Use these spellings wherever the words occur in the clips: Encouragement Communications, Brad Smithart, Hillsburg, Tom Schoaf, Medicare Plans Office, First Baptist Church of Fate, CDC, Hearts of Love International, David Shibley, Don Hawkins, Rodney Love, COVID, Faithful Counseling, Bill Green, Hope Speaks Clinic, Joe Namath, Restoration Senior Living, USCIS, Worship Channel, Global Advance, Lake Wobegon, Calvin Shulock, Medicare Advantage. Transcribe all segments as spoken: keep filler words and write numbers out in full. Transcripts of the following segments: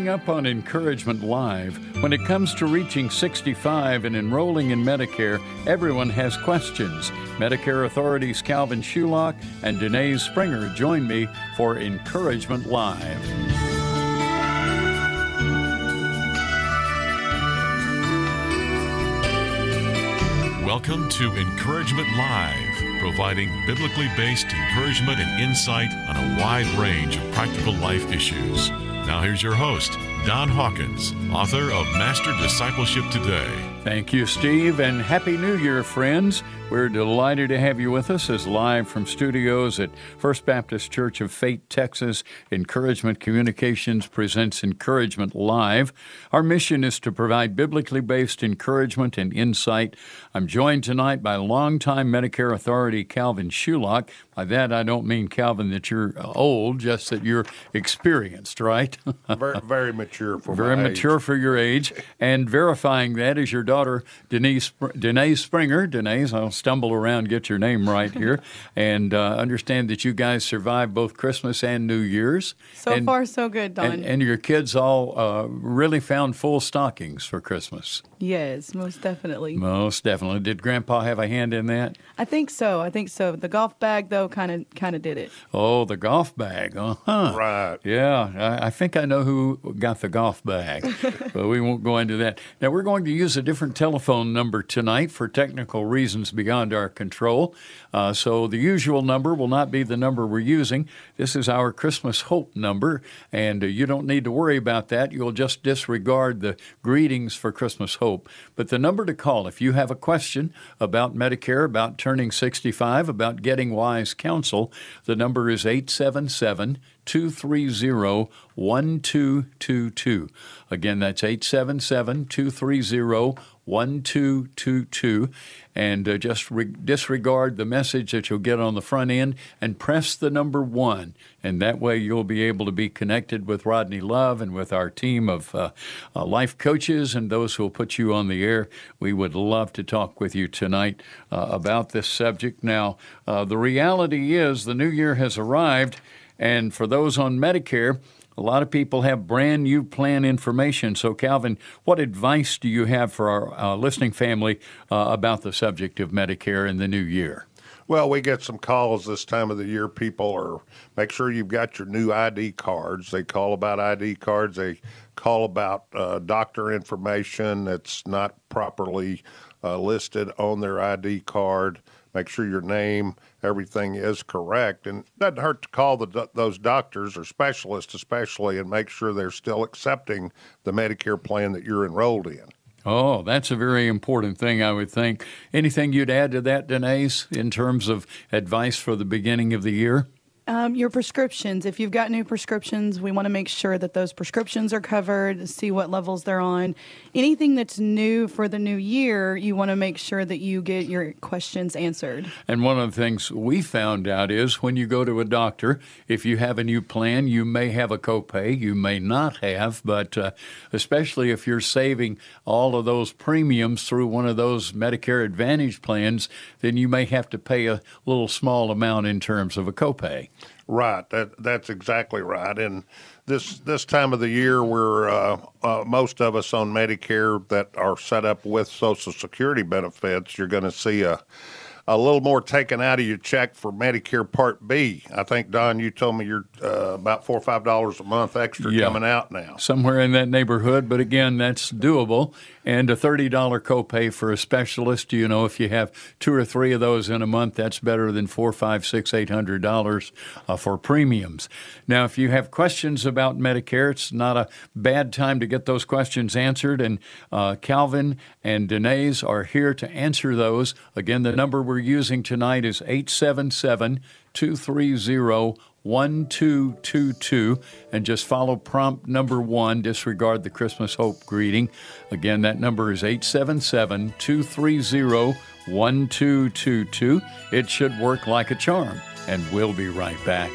Coming up on Encouragement Live, when it comes to reaching sixty-five and enrolling in Medicare, everyone has questions. Medicare authorities Calvin Shulock and Danae Springer join me for Encouragement Live. Welcome to Encouragement Live, providing biblically based encouragement and insight on a wide range of practical life issues. Now here's your host, Don Hawkins, author of Master Discipleship Today. Thank you, Steve, and Happy New Year, friends. We're delighted to have you with us as live from studios at First Baptist Church of Fate, Texas. Encouragement Communications presents Encouragement Live. Our mission is to provide biblically based encouragement and insight. I'm joined tonight by longtime Medicare authority Calvin Shulock. By that, I don't mean, Calvin, that you're old, just that you're experienced, right? very, very mature for very my mature age. for your age. And verifying that is your daughter, Danae Springer. Danae's, I'll stumble around, get your name right here, and uh, understand that you guys survived both Christmas and New Year's. So and, far, so good, Don. And, and your kids all uh, really found full stockings for Christmas. Yes, most definitely. Most definitely. Did Grandpa have a hand in that? I think so. I think so. The golf bag, though, kind of kind of did it. Oh, the golf bag. Uh-huh. Right. Yeah, I, I think I know who got the golf bag, but we won't go into that. Now, we're going to use a different telephone number tonight for technical reasons beyond our control. Uh, so the usual number will not be the number we're using. This is our Christmas Hope number, and uh, you don't need to worry about that. You'll just disregard the greetings for Christmas Hope. But the number to call if you have a question about Medicare, about turning sixty-five, about getting wise counsel, the number is eight seven seven, two three zero, one two two two. Again, that's eight seven seven, two three zero, one two two two. And uh, just re- disregard the message that you'll get on the front end and press the number one. And that way you'll be able to be connected with Rodney Love and with our team of uh, uh, life coaches and those who will put you on the air. We would love to talk with you tonight uh, about this subject. Now, uh, the reality is the new year has arrived, and for those on Medicare, a lot of people have brand new plan information. So, Calvin, what advice do you have for our uh, listening family uh, about the subject of Medicare in the new year? Well, we get some calls this time of the year. People are, make sure you've got your new I D cards. They call about I D cards. They call about uh, doctor information that's not properly uh, listed on their I D card. Make sure your name, everything is correct. And it doesn't hurt to call the, those doctors or specialists especially and make sure they're still accepting the Medicare plan that you're enrolled in. Oh, that's a very important thing, I would think. Anything you'd add to that, Danae, in terms of advice for the beginning of the year? Um, your prescriptions. If you've got new prescriptions, we want to make sure that those prescriptions are covered, see what levels they're on. Anything that's new for the new year, you want to make sure that you get your questions answered. And one of the things we found out is when you go to a doctor, if you have a new plan, you may have a copay, you may not have, but uh, especially if you're saving all of those premiums through one of those Medicare Advantage plans, then you may have to pay a little small amount in terms of a copay. Right, that that's exactly right. And this this time of the year, we're uh, uh, most of us on Medicare that are set up with Social Security benefits. You're going to see a a little more taken out of your check for Medicare Part B. I think, Don, you told me you're uh, about four or five dollars a month extra yeah. coming out now, somewhere in that neighborhood. But again, that's doable. And a thirty dollars copay for a specialist, you know, if you have two or three of those in a month, that's better than four, five, six, eight hundred dollars uh, for premiums. Now, if you have questions about Medicare, it's not a bad time to get those questions answered. And uh, Calvin and Danae's are here to answer those. Again, the number we're using tonight is eight seven seven, two three zero, one two two two, and just follow prompt number one, disregard the Christmas Hope greeting. Again, that number is eight seven seven, two three zero, one two two two. It should work like a charm, and we'll be right back.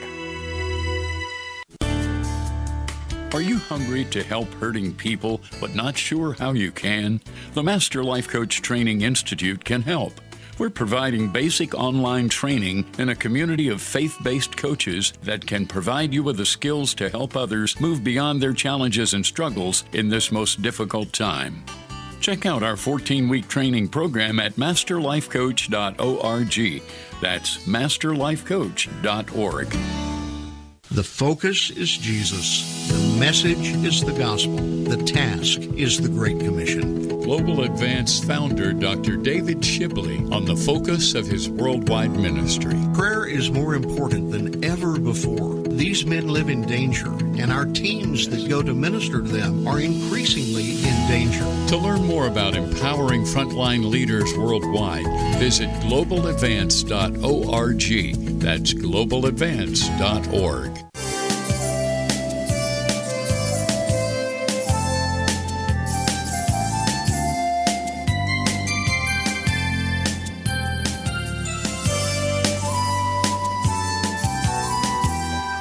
Are you hungry to help hurting people, but not sure how you can? The Master Life Coach Training Institute can help. We're providing basic online training in a community of faith-based coaches that can provide you with the skills to help others move beyond their challenges and struggles in this most difficult time. Check out our fourteen-week training program at master life coach dot org. That's master life coach dot org. The focus is Jesus. The message is the gospel. The task is the Great Commission. Global Advance founder Doctor David Shibley on the focus of his worldwide ministry. Prayer is more important than ever before. These men live in danger, and our teams that go to minister to them are increasingly in danger. To learn more about empowering frontline leaders worldwide, visit global advance dot org. That's global advance dot org.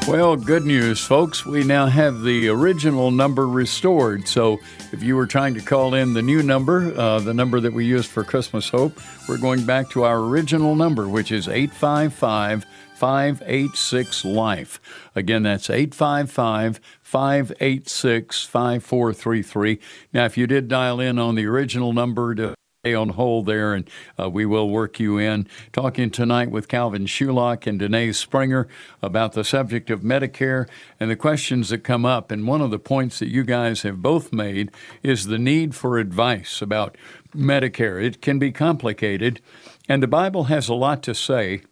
Well, good news, folks. We now have the original number restored. So if you were trying to call in the new number, uh, the number that we used for Christmas Hope, we're going back to our original number, which is eight five five, five eight six, life. Again, that's eight five five, five eight six, five four three three. Now, if you did dial in on the original number to on hold there, and uh, we will work you in. Talking tonight with Calvin Shulock and Danae Springer about the subject of Medicare and the questions that come up. And one of the points that you guys have both made is the need for advice about Medicare. It can be complicated, and the Bible has a lot to say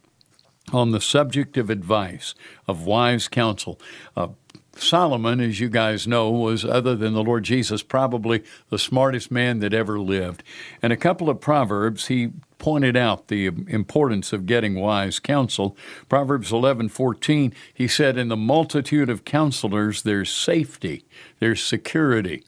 on the subject of advice, of wise counsel. Uh, Solomon, as you guys know, was, other than the Lord Jesus, probably the smartest man that ever lived. And a couple of Proverbs, he pointed out the importance of getting wise counsel. Proverbs eleven fourteen, he said, "In the multitude of counselors, there's safety, there's security."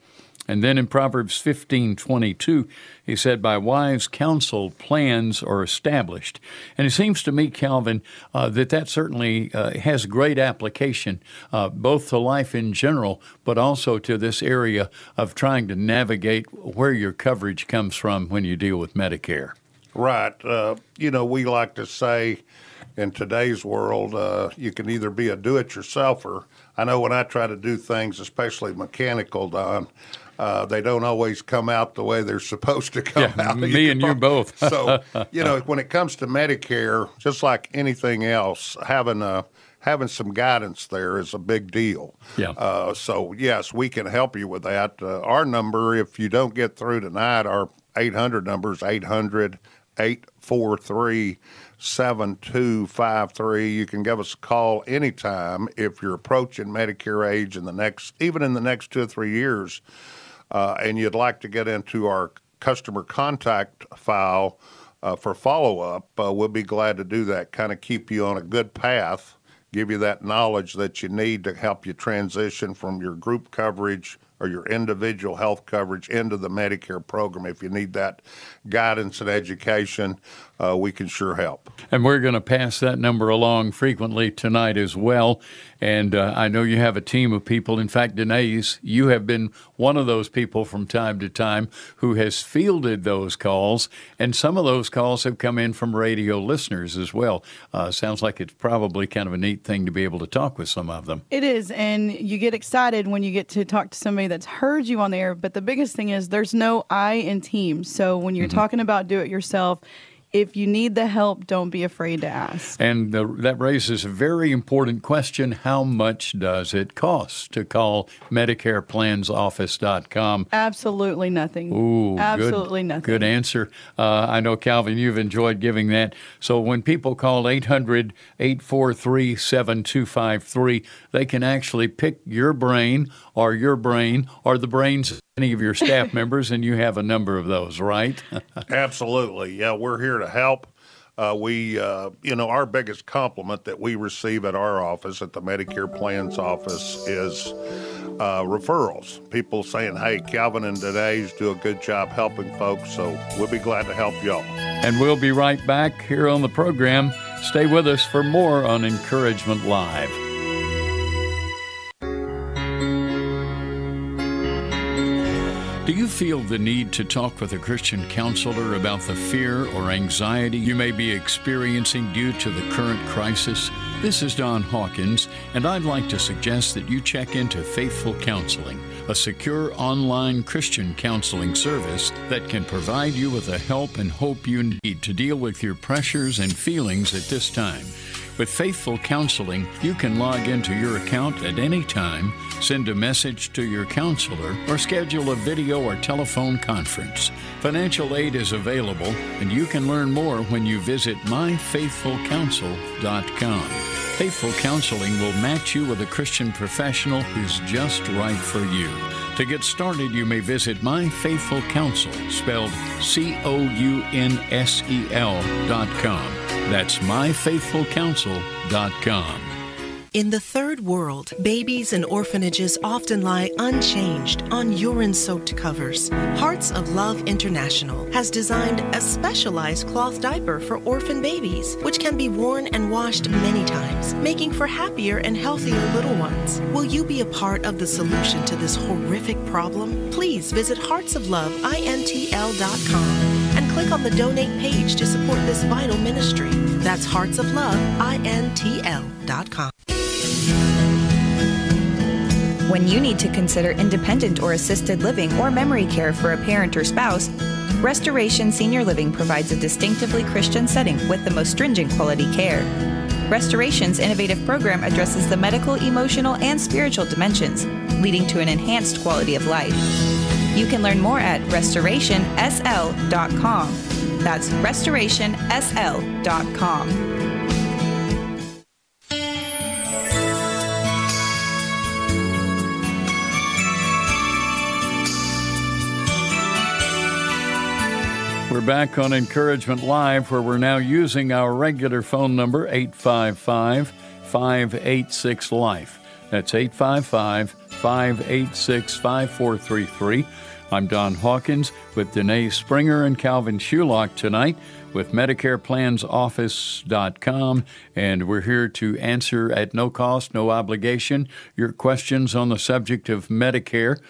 And then in Proverbs fifteen twenty-two, he said, "By wise counsel, plans are established." And it seems to me, Calvin, uh, that that certainly uh, has great application, uh, both to life in general, but also to this area of trying to navigate where your coverage comes from when you deal with Medicare. Right. Uh, you know, we like to say in today's world, uh, you can either be a do-it-yourselfer. I know when I try to do things, especially mechanical, Don, Uh, they don't always come out the way they're supposed to come yeah, out. Me you and probably, you both. So, you know, when it comes to Medicare, just like anything else, having a, having some guidance there is a big deal. Yeah. Uh, so, yes, we can help you with that. Uh, our number, if you don't get through tonight, our eight hundred number is eight hundred, eight four three, seven two five three. You can give us a call anytime if you're approaching Medicare age in the next, even in the next two or three years. Uh, and you'd like to get into our customer contact file uh, for follow-up, uh, we'll be glad to do that, kind of keep you on a good path, give you that knowledge that you need to help you transition from your group coverage or your individual health coverage into the Medicare program. If you need that guidance and education, uh, we can sure help. And we're going to pass that number along frequently tonight as well. And uh, I know you have a team of people. In fact, Danae, you have been one of those people from time to time who has fielded those calls. And some of those calls have come in from radio listeners as well. Uh, sounds like it's probably kind of a neat thing to be able to talk with some of them. It is. And you get excited when you get to talk to somebody that's heard you on the air. But the biggest thing is there's no I in team. So when you're mm-hmm. talking about do it yourself, if you need the help, don't be afraid to ask. And the, that raises a very important question. How much does it cost to call medicare plans office dot com? Absolutely nothing. Ooh, Absolutely good, nothing. Good answer. Uh, I know, Calvin, you've enjoyed giving that. So when people call eight hundred, eight four three, seven two five three, they can actually pick your brain or your brain or the brains any of your staff members, and you have a number of those, right? Absolutely. Yeah, we're here to help. Uh, we, uh, you know, our biggest compliment that we receive at our office, at the Medicare Plans Office, is uh, referrals. People saying, hey, Calvin and Danae's do a good job helping folks, so we'll be glad to help y'all. And we'll be right back here on the program. Stay with us for more on Encouragement Live. Do you feel the need to talk with a Christian counselor about the fear or anxiety you may be experiencing due to the current crisis? This is Don Hawkins, and I'd like to suggest that you check into Faithful Counseling, a secure online Christian counseling service that can provide you with the help and hope you need to deal with your pressures and feelings at this time. With Faithful Counseling, you can log into your account at any time, send a message to your counselor, or schedule a video or telephone conference. Financial aid is available, and you can learn more when you visit my faithful counsel dot com. Faithful Counseling will match you with a Christian professional who's just right for you. To get started, you may visit My Faithful Counsel, spelled C O U N S E L dot com. That's my faithful counsel dot com. In the third world, babies and orphanages often lie unchanged on urine-soaked covers. Hearts of Love International has designed a specialized cloth diaper for orphan babies, which can be worn and washed many times, making for happier and healthier little ones. Will you be a part of the solution to this horrific problem? Please visit hearts of love intl dot com. Click on the donate page to support this vital ministry. That's hearts of love intl dot com. When you need to consider independent or assisted living or memory care for a parent or spouse, Restoration Senior Living provides a distinctively Christian setting with the most stringent quality care. Restoration's innovative program addresses the medical, emotional, and spiritual dimensions, leading to an enhanced quality of life. You can learn more at restoration s l dot com. That's restoration s l dot com. We're back on Encouragement Live, where we're now using our regular phone number, eight five five, five eight six, L I F E. That's eight five five, five eight six, five four three three. I'm Don Hawkins with Danae Springer and Calvin Shulock tonight with medicare plans office dot com, and we're here to answer at no cost, no obligation, your questions on the subject of Medicare.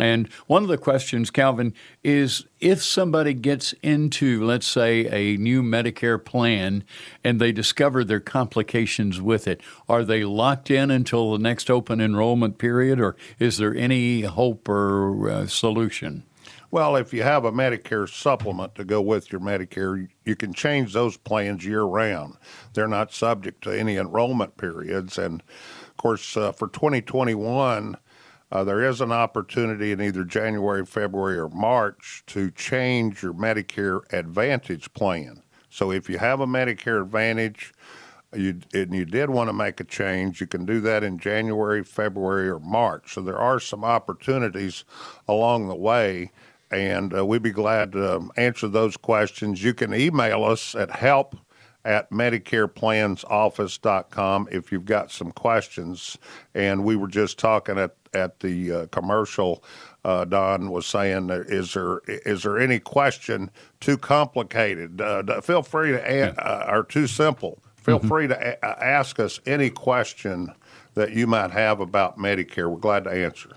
And one of the questions, Calvin, is if somebody gets into, let's say, a new Medicare plan and they discover their complications with it, are they locked in until the next open enrollment period, or is there any hope or uh, solution? Well, if you have a Medicare supplement to go with your Medicare, you can change those plans year-round. They're not subject to any enrollment periods. And, of course, uh, for twenty twenty-one, Uh, there is an opportunity in either January, February, or March to change your Medicare Advantage plan. So if you have a Medicare Advantage you, and you did want to make a change, you can do that in January, February, or March. So there are some opportunities along the way, and uh, we'd be glad to um, answer those questions. You can email us at help at medicare plans office dot com if you've got some questions. And we were just talking at at the uh, commercial, uh, Don was saying, is there is there any question too complicated? Uh, feel free to, a- uh, or too simple. Feel mm-hmm. free to a- ask us any question that you might have about Medicare. We're glad to answer.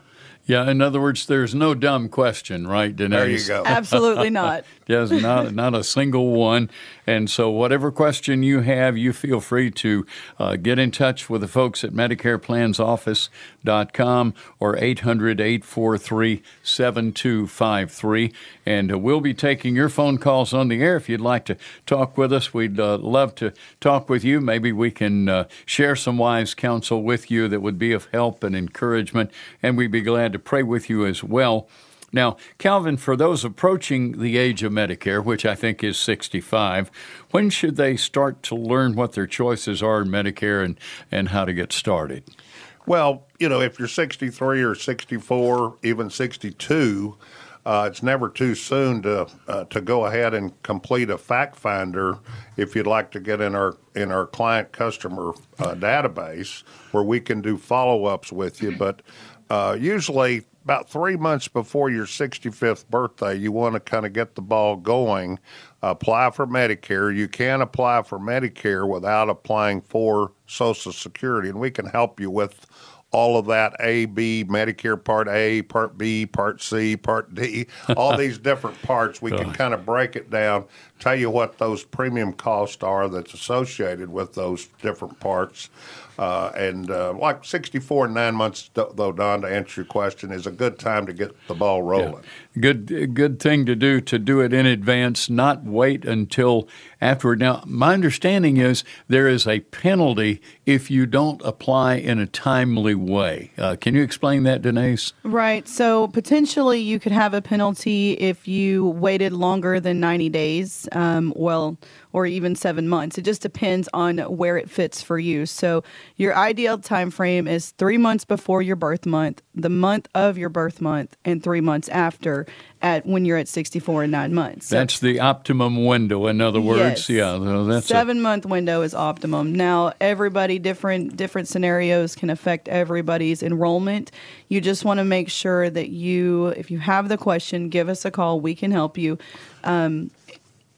Yeah, in other words, there's no dumb question, right, Danae? There you go. Absolutely not. Yes, not, not a single one. And so whatever question you have, you feel free to uh, get in touch with the folks at medicare plans office dot com or eight hundred, eight four three, seven two five three. And uh, we'll be taking your phone calls on the air. If you'd like to talk with us, we'd uh, love to talk with you. Maybe we can uh, share some wise counsel with you that would be of help and encouragement, and we'd be glad to to pray with you as well. Now, Calvin, for those approaching the age of Medicare, which I think is sixty-five, when should they start to learn what their choices are in Medicare and, and how to get started? Well, you know, if you're sixty-three or sixty-four, even sixty-two, uh, it's never too soon to uh, to go ahead and complete a fact finder if you'd like to get in our in our client customer uh, database where we can do follow-ups with you. But Uh, usually about three months before your sixty-fifth birthday, you want to kind of get the ball going, apply for Medicare. You can apply for Medicare without applying for Social Security, and we can help you with all of that, A, B, Medicare Part A, Part B, Part C, Part D, all these different parts. We can kind of break it down, tell you what those premium costs are that's associated with those different parts. Uh, and uh, like sixty-four and nine months, though, Don, to answer your question, is a good time to get the ball rolling. Yeah. Good good thing to do, to do it in advance, not wait until afterward. Now, my understanding is there is a penalty if you don't apply in a timely way. Uh, can you explain that, Danae? Right. So potentially you could have a penalty if you waited longer than ninety days, um, well, or even seven months. It just depends on where it fits for you. So your ideal time frame is three months before your birth month, the month of your birth month, and three months after at when you're at sixty-four and nine months. So that's the optimum window, in other words. Yes. Yeah, that's seven-month window is optimum. Now, everybody, different different scenarios can affect everybody's enrollment. You just want to make sure that you, if you have the question, give us a call. We can help you, um,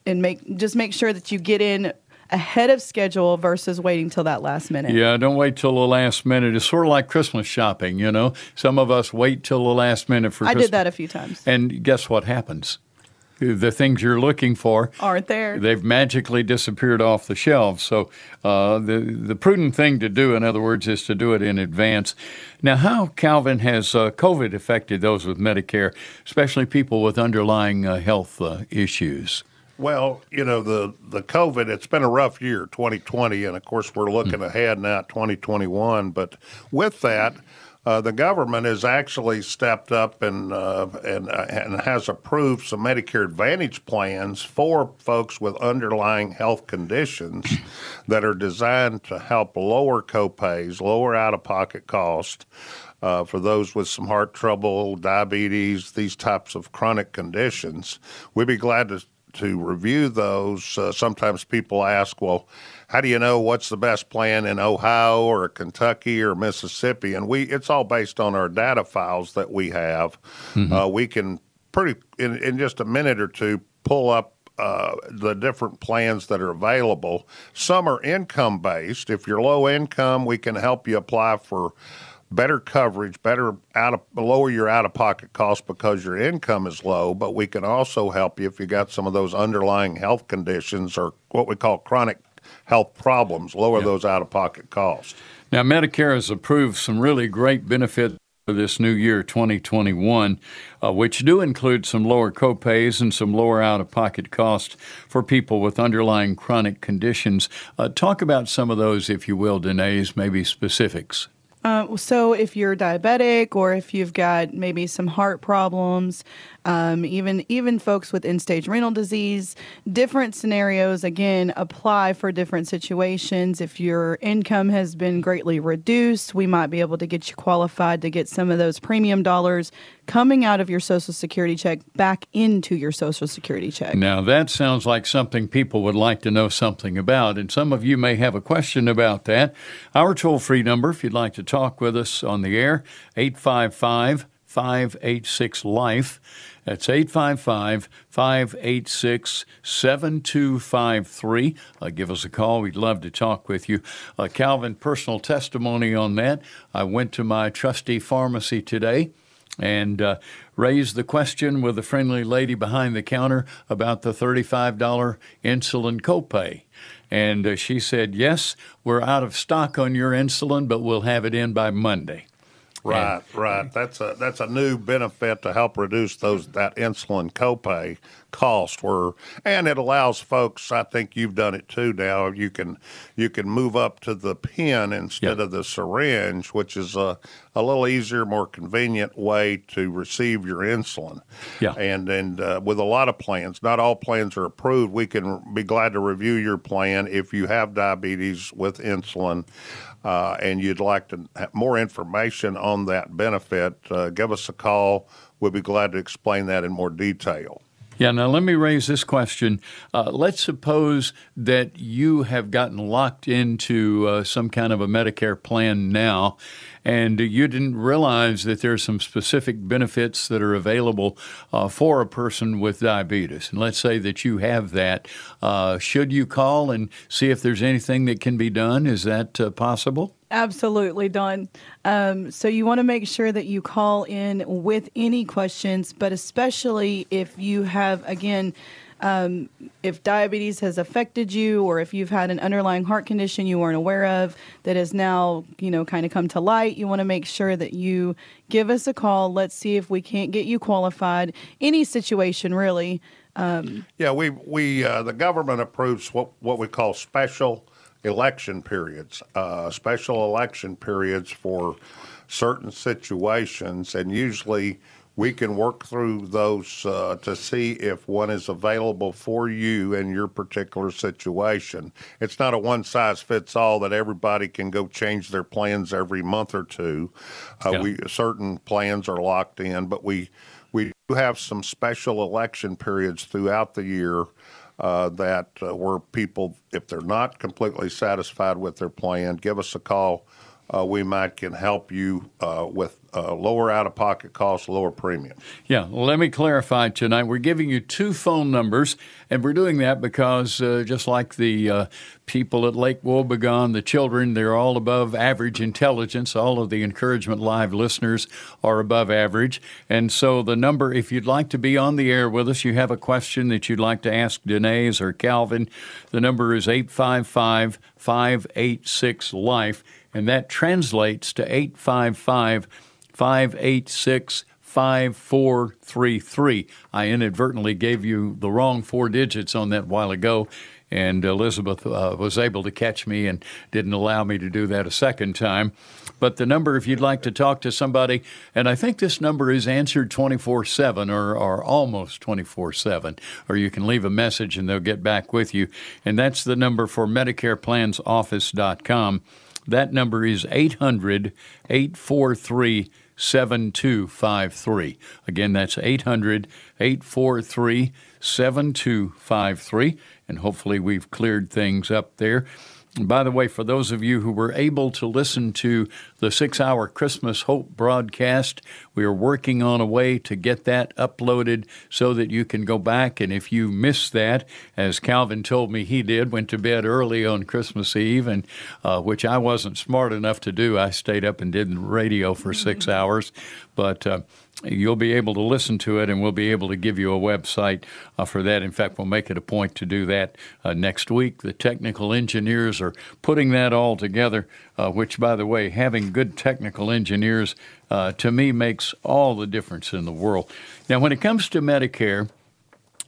and make just make sure that you get in ahead of schedule versus waiting till that last minute. Yeah, don't wait till the last minute. It's sort of like Christmas shopping, you know. Some of us wait till the last minute for I Christmas. I did that a few times. And guess what happens? The things you're looking for aren't there. They've magically disappeared off the shelves. So uh, the the prudent thing to do, in other words, is to do it in advance. Now, how, Calvin, has uh, COVID affected those with Medicare, especially people with underlying uh, health uh, issues? Well, you know, the, the COVID, it's been a rough year, twenty twenty, and of course we're looking ahead now at twenty twenty-one. But with that, uh, the government has actually stepped up and uh, and uh, and has approved some Medicare Advantage plans for folks with underlying health conditions that are designed to help lower copays, lower out-of-pocket costs. Uh, for those with some heart trouble, diabetes, these types of chronic conditions. We'd be glad to to review those. Uh, sometimes people ask, well, how do you know what's the best plan in Ohio or Kentucky or Mississippi? And we it's all based on our data files that we have. Mm-hmm. Uh, we can pretty in, in just a minute or two pull up Uh, the different plans that are available. Some are income-based. If you're low income, we can help you apply for better coverage, better out of, lower your out-of-pocket costs because your income is low, but we can also help you if you got some of those underlying health conditions or what we call chronic health problems, lower yeah. those out-of-pocket costs. Now, Medicare has approved some really great benefits for this new year, twenty twenty-one, uh, which do include some lower copays and some lower out-of-pocket costs for people with underlying chronic conditions. Uh, talk about some of those, if you will, Danae, maybe specifics. Uh, so if you're diabetic or if you've got maybe some heart problems, um, even even folks with end-stage renal disease, different scenarios, again, apply for different situations. If your income has been greatly reduced, we might be able to get you qualified to get some of those premium dollars coming out of your Social Security check back into your Social Security check. Now, that sounds like something people would like to know something about, and some of you may have a question about that. Our toll-free number, if you'd like to talk with us on the air, eight five five, five eight six, LIFE. That's eight five five, five eight six, seven two five three. Uh, give us a call. We'd love to talk with you. Uh, Calvin, personal testimony on that. I went to my trusty pharmacy today and uh, raised the question with a friendly lady behind the counter about the thirty-five dollars insulin copay. And uh, she said, yes, we're out of stock on your insulin, but we'll have it in by Monday. Right, and, right. That's a that's a new benefit to help reduce those that insulin copay cost. Were and it allows folks. I think you've done it too. Now you can you can move up to the pen instead yep. of the syringe, which is a a little easier, more convenient way to receive your insulin. Yeah. And and uh, with a lot of plans, not all plans are approved. We can be glad to review your plan if you have diabetes with insulin. Uh, and you'd like to have more information on that benefit, uh, give us a call. We'll be glad to explain that in more detail. Yeah, now let me raise this question. Uh, let's suppose that you have gotten locked into uh, some kind of a Medicare plan now, and you didn't realize that there's some specific benefits that are available uh, for a person with diabetes. And let's say that you have that. Uh, should you call and see if there's anything that can be done? Is that uh, possible? Absolutely, Don. Um, so you want to make sure that you call in with any questions, but especially if you have, again, um, if diabetes has affected you, or if you've had an underlying heart condition you weren't aware of that has now, you know, kind of come to light, you want to make sure that you give us a call. Let's see if we can't get you qualified. Any situation, really. Um, yeah, we, we uh, the government approves what, what we call special election periods, uh, special election periods for certain situations, and usually we can work through those uh, to see if one is available for you in your particular situation. It's not a one-size-fits-all that everybody can go change their plans every month or two. Uh, yeah. We certain plans are locked in, but we we do have some special election periods throughout the year. Uh, that uh, where people, if they're not completely satisfied with their plan, give us a call. Uh, we might can help you uh, with uh, lower out-of-pocket costs, lower premium. Yeah, let me clarify tonight. We're giving you two phone numbers, and we're doing that because uh, just like the uh, people at Lake Wobegon, the children, they're all above average intelligence. All of the Encouragement Live listeners are above average. And so the number, if you'd like to be on the air with us, you have a question that you'd like to ask Danae's or Calvin, the number is eight five five, five eight six, LIFE, and that translates to eight five five, five eight six, five four three three. I inadvertently gave you the wrong four digits on that a while ago, and Elizabeth uh, was able to catch me and didn't allow me to do that a second time. But the number, if you'd like to talk to somebody, and I think this number is answered twenty-four seven or, or almost twenty-four seven, or you can leave a message and they'll get back with you. And that's the number for Medicare Plans Office dot com. That number is eight hundred, eight four three, seven two five three. Again, that's eight hundred, eight four three, seven two five three. And hopefully we've cleared things up there. And by the way, for those of you who were able to listen to the six-hour Christmas Hope broadcast, we are working on a way to get that uploaded so that you can go back. And if you missed that, as Calvin told me he did, went to bed early on Christmas Eve, and uh, which I wasn't smart enough to do. I stayed up and did the radio for six hours. But uh, you'll be able to listen to it, and we'll be able to give you a website uh, for that. In fact, we'll make it a point to do that uh, next week. The technical engineers are putting that all together, uh, which, by the way, having good technical engineers, uh, to me, makes all the difference in the world. Now, when it comes to Medicare,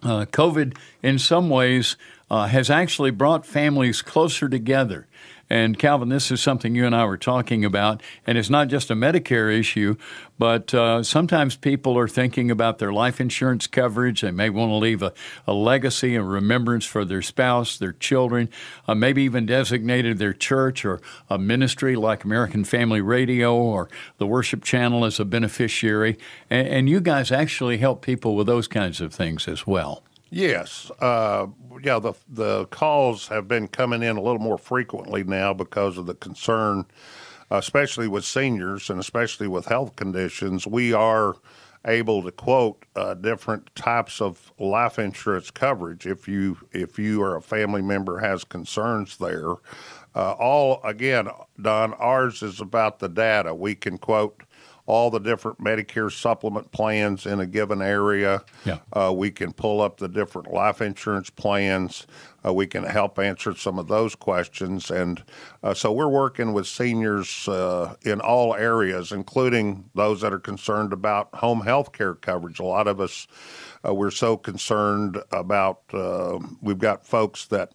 uh, COVID, in some ways, uh, has actually brought families closer together. And Calvin, this is something you and I were talking about, and it's not just a Medicare issue, but uh, sometimes people are thinking about their life insurance coverage. They may want to leave a, a legacy, a remembrance for their spouse, their children, uh, maybe even designated their church or a ministry like American Family Radio or the Worship Channel as a beneficiary. And, and you guys actually help people with those kinds of things as well. Yes. Uh, yeah, the the calls have been coming in a little more frequently now because of the concern, especially with seniors and especially with health conditions. We are able to quote uh, different types of life insurance coverage if you if you or a family member has concerns there. Uh, all, again, Don, ours is about the data. We can quote all the different Medicare supplement plans in a given area. Yeah. Uh, we can pull up the different life insurance plans. Uh, we can help answer some of those questions. And uh, so we're working with seniors uh, in all areas, including those that are concerned about home health care coverage. A lot of us, uh, we're so concerned about, uh, we've got folks that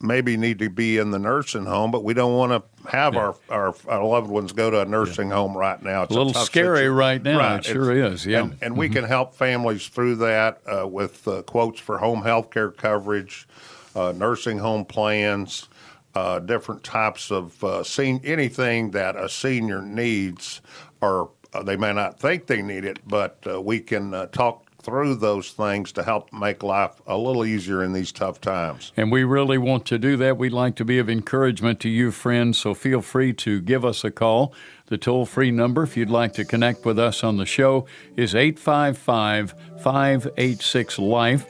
maybe need to be in the nursing home, but we don't want to have yeah. our, our our loved ones go to a nursing yeah. home right now. It's a little a scary situation. right now. Right. It sure it's, is, yeah. And, and mm-hmm. we can help families through that uh, with uh, quotes for home health care coverage, uh, nursing home plans, uh, different types of uh, sen- anything that a senior needs, or uh, they may not think they need it, but uh, we can uh, talk through those things to help make life a little easier in these tough times. And we really want to do that. We'd like to be of encouragement to you, friends, so feel free to give us a call. The toll-free number, if you'd like to connect with us on the show, is eight five five, five eight six, LIFE.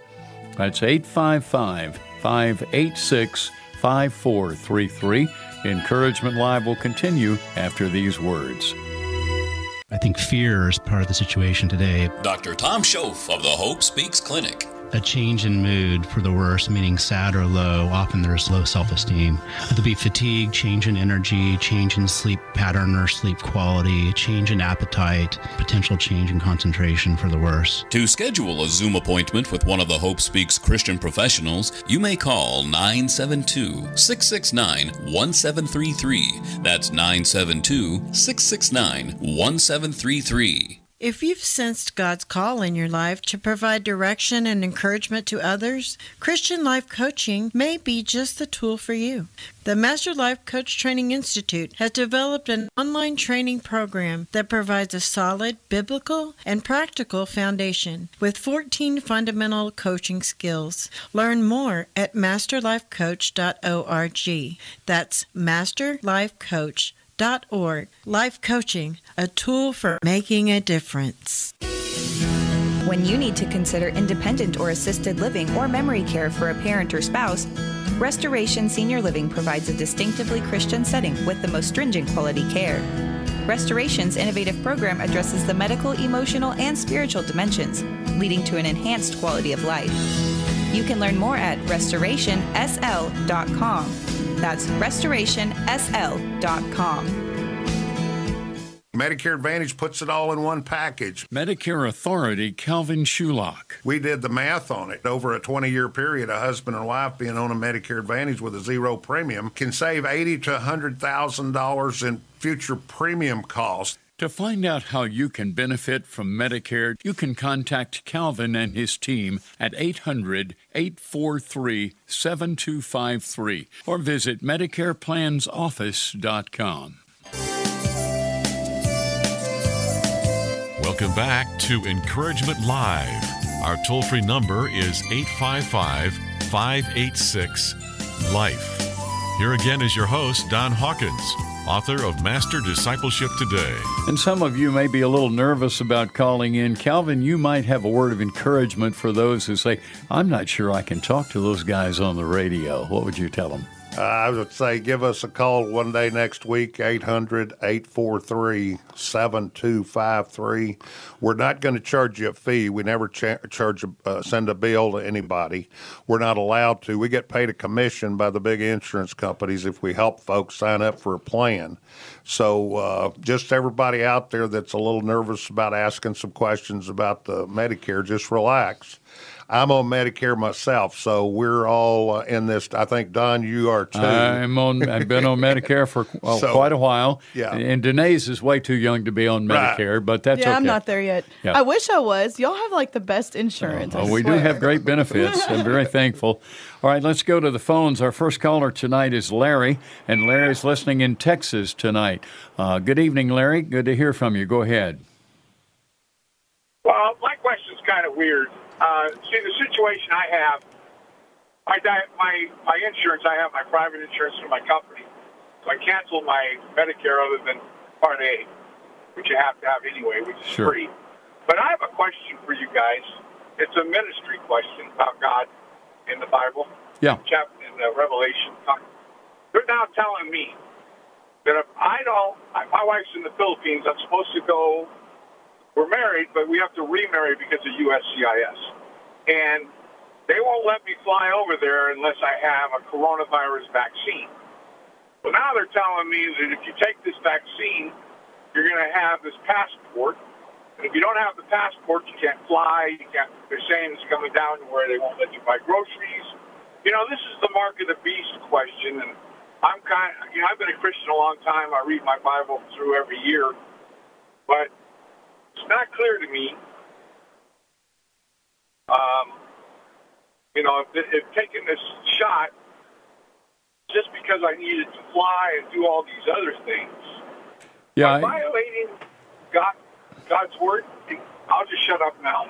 That's eight five five, five eight six, five four three three. Encouragement Live will continue after these words. I think fear is part of the situation today. Doctor Tom Schoaf of the Hope Speaks Clinic. A change in mood for the worse, meaning sad or low. Often there's low self-esteem. There'll be fatigue, change in energy, change in sleep pattern or sleep quality, change in appetite, potential change in concentration for the worse. To schedule a Zoom appointment with one of the Hope Speaks Christian professionals, you may call nine seven two, six six nine, one seven three three. That's nine seven two, six six nine, one seven three three. If you've sensed God's call in your life to provide direction and encouragement to others, Christian life coaching may be just the tool for you. The Master Life Coach Training Institute has developed an online training program that provides a solid biblical and practical foundation with fourteen fundamental coaching skills. Learn more at master life coach dot org. That's master life coach dot org. Dot org. Life Coaching, a tool for making a difference. When you need to consider independent or assisted living or memory care for a parent or spouse, Restoration Senior Living provides a distinctively Christian setting with the most stringent quality care. Restoration's innovative program addresses the medical, emotional, and spiritual dimensions, leading to an enhanced quality of life. You can learn more at restoration s l dot com. That's restoration s l dot com. Medicare Advantage puts it all in one package. Medicare Authority, Calvin Shulock. We did the math on it. Over a twenty-year period, a husband and wife being on a Medicare Advantage with a zero premium can save eighty thousand to one hundred thousand dollars in future premium costs. To find out how you can benefit from Medicare, you can contact Calvin and his team at eight hundred, eight four three, seven two five three or visit medicare plans office dot com. Welcome back to Encouragement Live. Our toll-free number is eight five five, five eight six, L I F E. Here again is your host, Don Hawkins, author of Master Discipleship Today. And some of you may be a little nervous about calling in. Calvin, you might have a word of encouragement for those who say, I'm not sure I can talk to those guys on the radio. What would you tell them? Uh, I would say give us a call one day next week, eight hundred, eight four three, seven two five three. We're not going to charge you a fee. We never cha- charge a, uh, send a bill to anybody. We're not allowed to. We get paid a commission by the big insurance companies if we help folks sign up for a plan. So uh, just everybody out there that's a little nervous about asking some questions about the Medicare, just relax. I'm on Medicare myself, so we're all in this. I think, Don, you are too. I'm on, I've been on Medicare for well, so, quite a while. Yeah. And Danae's is way too young to be on Medicare, right. But that's yeah, okay. Yeah, I'm not there yet. Yeah. I wish I was. Y'all have, like, the best insurance. Oh, we do have great benefits. I'm very thankful. All right, let's go to the phones. Our first caller tonight is Larry, and Larry's listening in Texas tonight. Uh, good evening, Larry. Good to hear from you. Go ahead. Well, my question's kind of weird. Uh, see, the situation I have, my, di- my my insurance, I have my private insurance through my company. So I canceled my Medicare other than Part A, which you have to have anyway, which is sure. free. But I have a question for you guys. It's a ministry question about God in the Bible. Yeah. Chapter in uh, Revelation. They're now telling me that if I don't, my wife's in the Philippines, I'm supposed to go. We're married, but we have to remarry because of U S C I S. And they won't let me fly over there unless I have a coronavirus vaccine. Well, now they're telling me that if you take this vaccine, you're going to have this passport. And if you don't have the passport, you can't fly. You can't, they're saying it's coming down to where they won't let you buy groceries. You know, this is the mark of the beast question. And I'm kind of, you know, I've been a Christian a long time. I read my Bible through every year. But it's not clear to me, um, you know, if, if taking this shot just because I needed to fly and do all these other things, yeah, am I violating God, God's word? I'll just shut up now.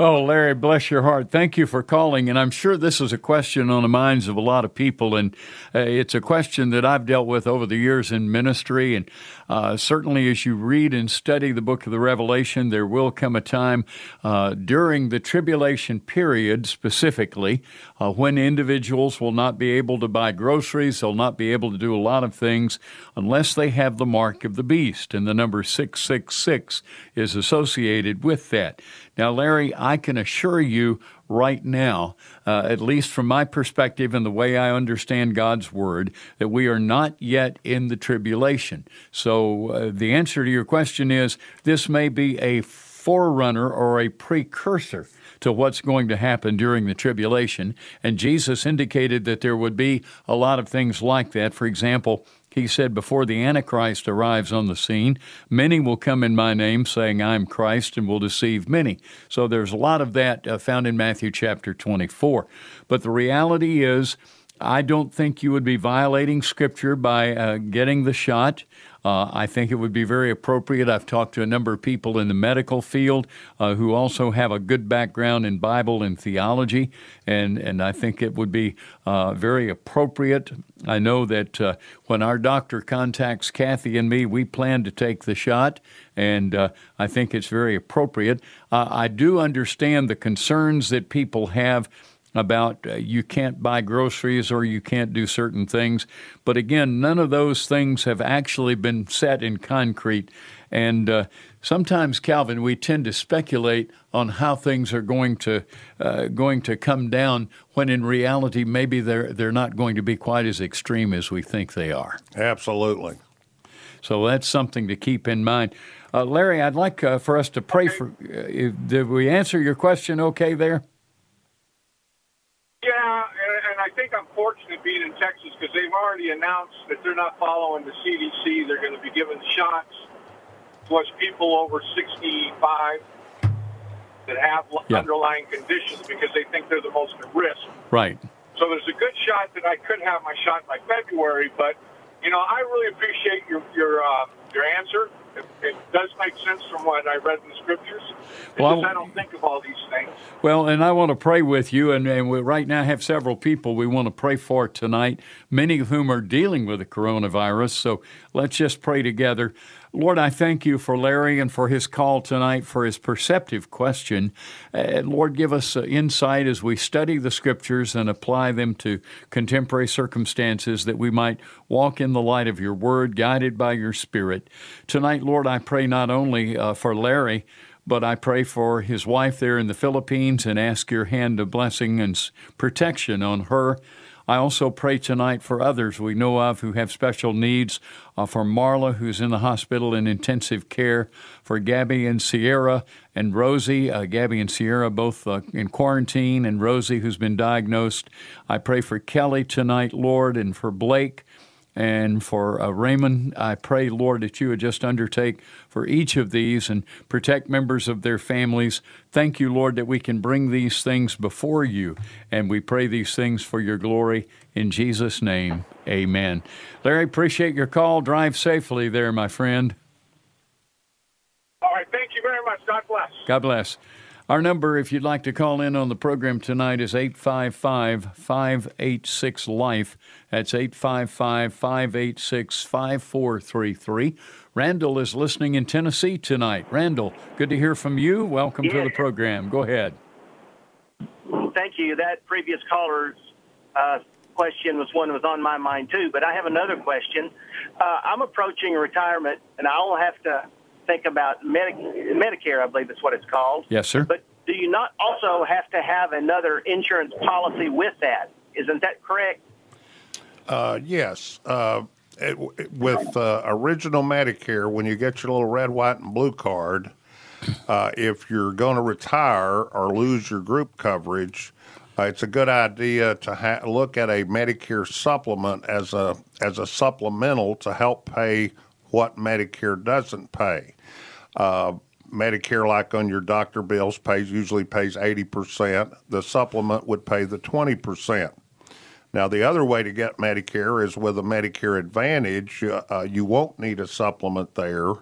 Oh, Larry, bless your heart. Thank you for calling. And I'm sure this is a question on the minds of a lot of people. And uh, it's a question that I've dealt with over the years in ministry. And uh, certainly as you read and study the book of the Revelation, there will come a time uh, during the tribulation period specifically uh, when individuals will not be able to buy groceries. They'll not be able to do a lot of things unless they have the mark of the beast. And the number six six six is associated with that. Now, Larry, I can assure you right now, uh, at least from my perspective and the way I understand God's Word, that we are not yet in the tribulation. So uh, the answer to your question is this may be a forerunner or a precursor to what's going to happen during the tribulation. And Jesus indicated that there would be a lot of things like that. For example, He said, before the Antichrist arrives on the scene, many will come in my name saying, I am Christ, and will deceive many. So there's a lot of that uh, found in Matthew chapter twenty-four. But the reality is, I don't think you would be violating Scripture by uh, getting the shot. Uh, I think it would be very appropriate. I've talked to a number of people in the medical field uh, who also have a good background in Bible and theology, and, and I think it would be uh, very appropriate. I know that uh, when our doctor contacts Kathy and me, we plan to take the shot, and uh, I think it's very appropriate. Uh, I do understand the concerns that people have about uh, you can't buy groceries or you can't do certain things. But again, none of those things have actually been set in concrete. And uh, sometimes, Calvin, we tend to speculate on how things are going to uh, going to come down when in reality maybe they're, they're not going to be quite as extreme as we think they are. Absolutely. So that's something to keep in mind. Uh, Larry, I'd like uh, for us to pray okay. for... Uh, if, did we answer your question okay there? Yeah, and I think I'm fortunate being in Texas because they've already announced that they're not following the C D C. They're going to be giving shots towards people over sixty-five that have yeah. underlying conditions because they think they're the most at risk. Right. So there's a good shot that I could have my shot by February, but, you know, I really appreciate your your uh, your answer. It, it does make sense from what I read in the Scriptures, because well, I don't think of all these things. Well, and I want to pray with you, and, and we right now have several people we want to pray for tonight, many of whom are dealing with the coronavirus, so let's just pray together. Lord, I thank you for Larry and for his call tonight, for his perceptive question. Uh, Lord, give us uh, insight as we study the Scriptures and apply them to contemporary circumstances that we might walk in the light of your Word, guided by your Spirit. Tonight, Lord, I pray not only uh, for Larry, but I pray for his wife there in the Philippines and ask your hand of blessing and protection on her. I also pray tonight for others we know of who have special needs, uh, for Marla, who's in the hospital in intensive care, for Gabby and Sierra and Rosie, uh, Gabby and Sierra both uh, in quarantine, and Rosie, who's been diagnosed. I pray for Kelly tonight, Lord, and for Blake. And for uh, Raymond, I pray, Lord, that you would just undertake for each of these and protect members of their families. Thank you, Lord, that we can bring these things before you, and we pray these things for your glory. In Jesus' name, amen. Larry, appreciate your call. Drive safely there, my friend. All right, thank you very much. God bless. God bless. Our number, if you'd like to call in on the program tonight, is eight five five, five eight six, LIFE. That's eight five five, five eight six, five four three three. Randall is listening in Tennessee tonight. Randall, good to hear from you. Welcome yeah. to the program. Go ahead. Thank you. That previous caller's uh, question was one that was on my mind, too. But I have another question. Uh, I'm approaching retirement, and I'll have to think about Medi- Medicare, I believe that's what it's called. Yes, sir. But do you not also have to have another insurance policy with that? Isn't that correct? Uh, yes. Uh, it, with uh, original Medicare, when you get your little red, white, and blue card, uh, if you're going to retire or lose your group coverage, uh, it's a good idea to ha- look at a Medicare supplement as a as a supplemental to help pay what Medicare doesn't pay. Uh, Medicare, like on your doctor bills, pays usually pays eighty percent. The supplement would pay the twenty percent. Now, the other way to get Medicare is with a Medicare Advantage. Uh, you won't need a supplement there.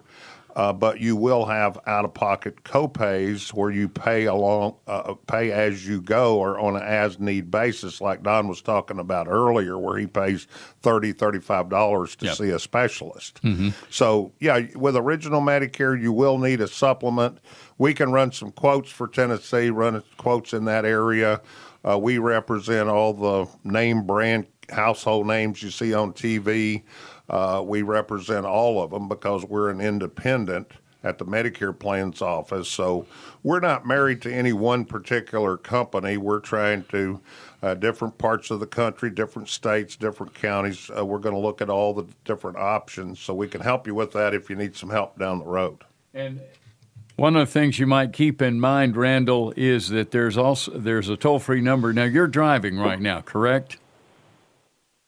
uh, but you will have out-of-pocket copays where you pay along, uh, pay as you go or on an as-need basis, like Don was talking about earlier, where he pays thirty dollars, thirty-five dollars to yep. see a specialist. Mm-hmm. So, yeah, with Original Medicare, you will need a supplement. We can run some quotes for Tennessee, run quotes in that area. Uh, we represent all the name brand household names you see on T V. Uh, we represent all of them because we're an independent at the Medicare Plans Office. So we're not married to any one particular company. We're trying to, uh, different parts of the country, different states, different counties. Uh, we're going to look at all the different options so we can help you with that if you need some help down the road. And one of the things you might keep in mind, Randall, is that there's also there's a toll-free number. Now, you're driving right now, correct?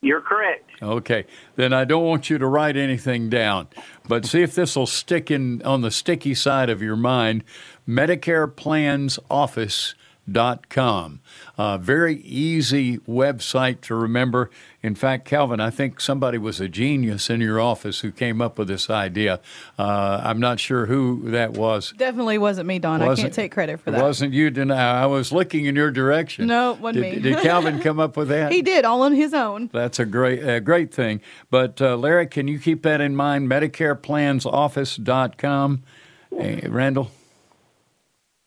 You're correct. Okay. Then I don't want you to write anything down, but see if this will stick in on the sticky side of your mind, Medicare Plans Office dot com. Uh, very easy website to remember. In fact, Calvin, I think somebody was a genius in your office who came up with this idea. Uh, I'm not sure who that was. Definitely wasn't me, Don. Wasn't, I can't take credit for that. Wasn't you, Danae? I was looking in your direction. No, it wasn't did, me. Did Calvin come up with that? He did, all on his own. That's a great a great thing. But, uh, Larry, can you keep that in mind? Medicare Plans Office dot com. Hey, Randall?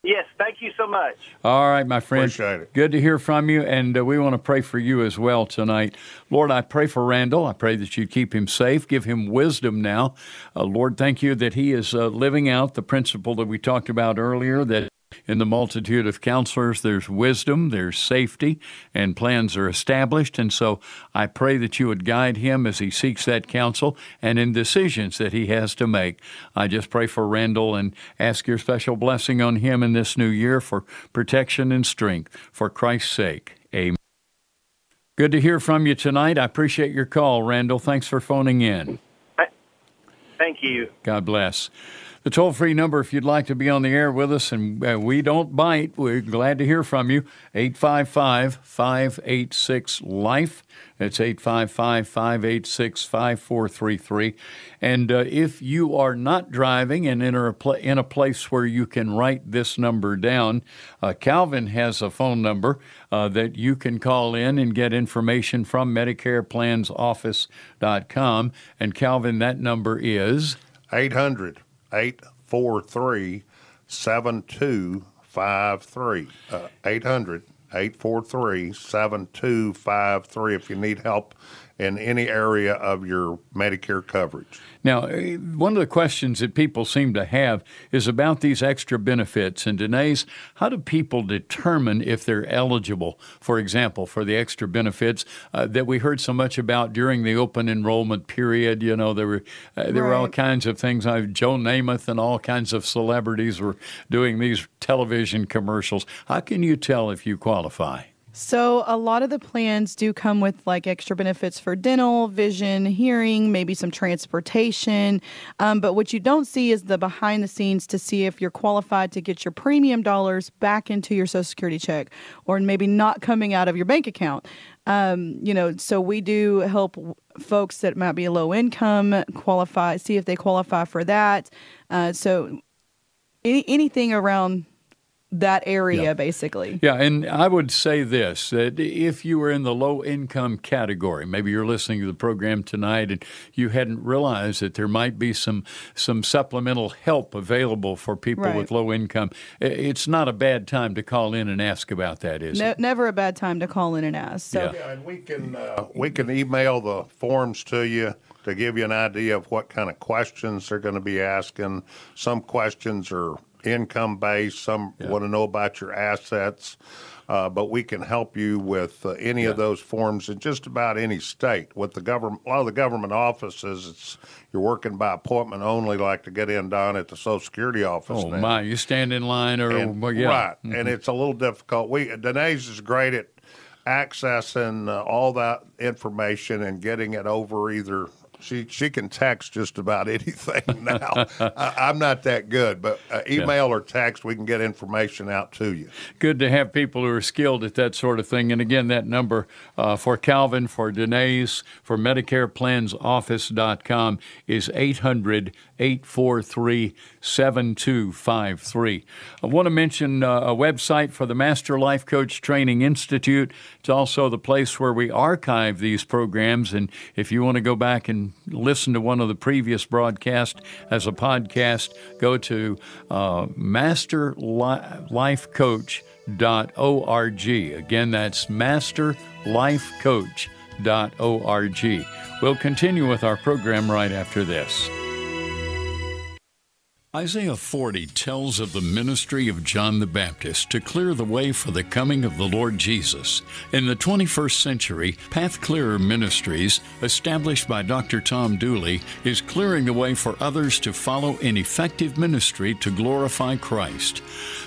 Yes, thank you so much. All right, my friend. Appreciate it. Good to hear from you, and uh, we want to pray for you as well tonight. Lord, I pray for Randall. I pray that you keep him safe, give him wisdom now. Uh, Lord, thank you that he is uh, living out the principle that we talked about earlier, that in the multitude of counselors, there's wisdom, there's safety, and plans are established. And so I pray that you would guide him as he seeks that counsel and in decisions that he has to make. I just pray for Randall and ask your special blessing on him in this new year for protection and strength. For Christ's sake, amen. Good to hear from you tonight. I appreciate your call, Randall. Thanks for phoning in. Thank you. God bless. The toll-free number, if you'd like to be on the air with us, and we don't bite, we're glad to hear from you, eight five five, five eight six, LIFE. That's eight five five, five eight six, five four three three. And uh, if you are not driving and in a, pl- in a place where you can write this number down, uh, Calvin has a phone number uh, that you can call in and get information from Medicare Plans Office dot com. And Calvin, that number is? eight hundred. eight four three, seven two five three, uh, eight hundred, eight four three, seven two five three if you need help in any area of your Medicare coverage. Now, one of the questions that people seem to have is about these extra benefits. And Danae's, how do people determine if they're eligible, for example, for the extra benefits uh, that we heard so much about during the open enrollment period? You know, there were uh, there right. were all kinds of things. I, Joe Namath and all kinds of celebrities were doing these television commercials. How can you tell if you qualify? So a lot of the plans do come with like extra benefits for dental, vision, hearing, maybe some transportation. Um, but what you don't see is the behind the scenes to see if you're qualified to get your premium dollars back into your Social Security check or maybe not coming out of your bank account. Um, you know, so we do help folks that might be low income qualify, see if they qualify for that. Uh, so any, anything around that area, yeah. basically. Yeah, and I would say this, that if you were in the low-income category, maybe you're listening to the program tonight and you hadn't realized that there might be some some supplemental help available for people right. with low income, it's not a bad time to call in and ask about that, is no, it? Never a bad time to call in and ask. So. Yeah. yeah, and we can uh, we can email the forms to you to give you an idea of what kind of questions they're going to be asking. Some questions are income-based, some yeah. want to know about your assets, uh, but we can help you with uh, any yeah. of those forms in just about any state. With the government, a lot of the government offices, it's you're working by appointment only, like to get in, Don, at the Social Security office. Oh, now. my, you stand in line or, and, well, yeah. Right, mm-hmm. and it's a little difficult. We Danae's is great at accessing uh, all that information and getting it over either She she can text just about anything now. I, I'm not that good, but uh, email yeah. or text, we can get information out to you. Good to have people who are skilled at that sort of thing. And again, that number uh, for Calvin, for Danae's, for Medicare Plans Office dot com is eight hundred, eight four three, seven two five three. I want to mention uh, a website for the Master Life Coach Training Institute. It's also the place where we archive these programs, and if you want to go back and listen to one of the previous broadcasts as a podcast, go to uh, master life coach dot org. Again, that's master life coach dot org. We'll continue with our program right after this. Isaiah forty tells of the ministry of John the Baptist to clear the way for the coming of the Lord Jesus. In the twenty-first century, Path Clearer Ministries, established by Doctor Tom Dooley, is clearing the way for others to follow in effective ministry to glorify Christ.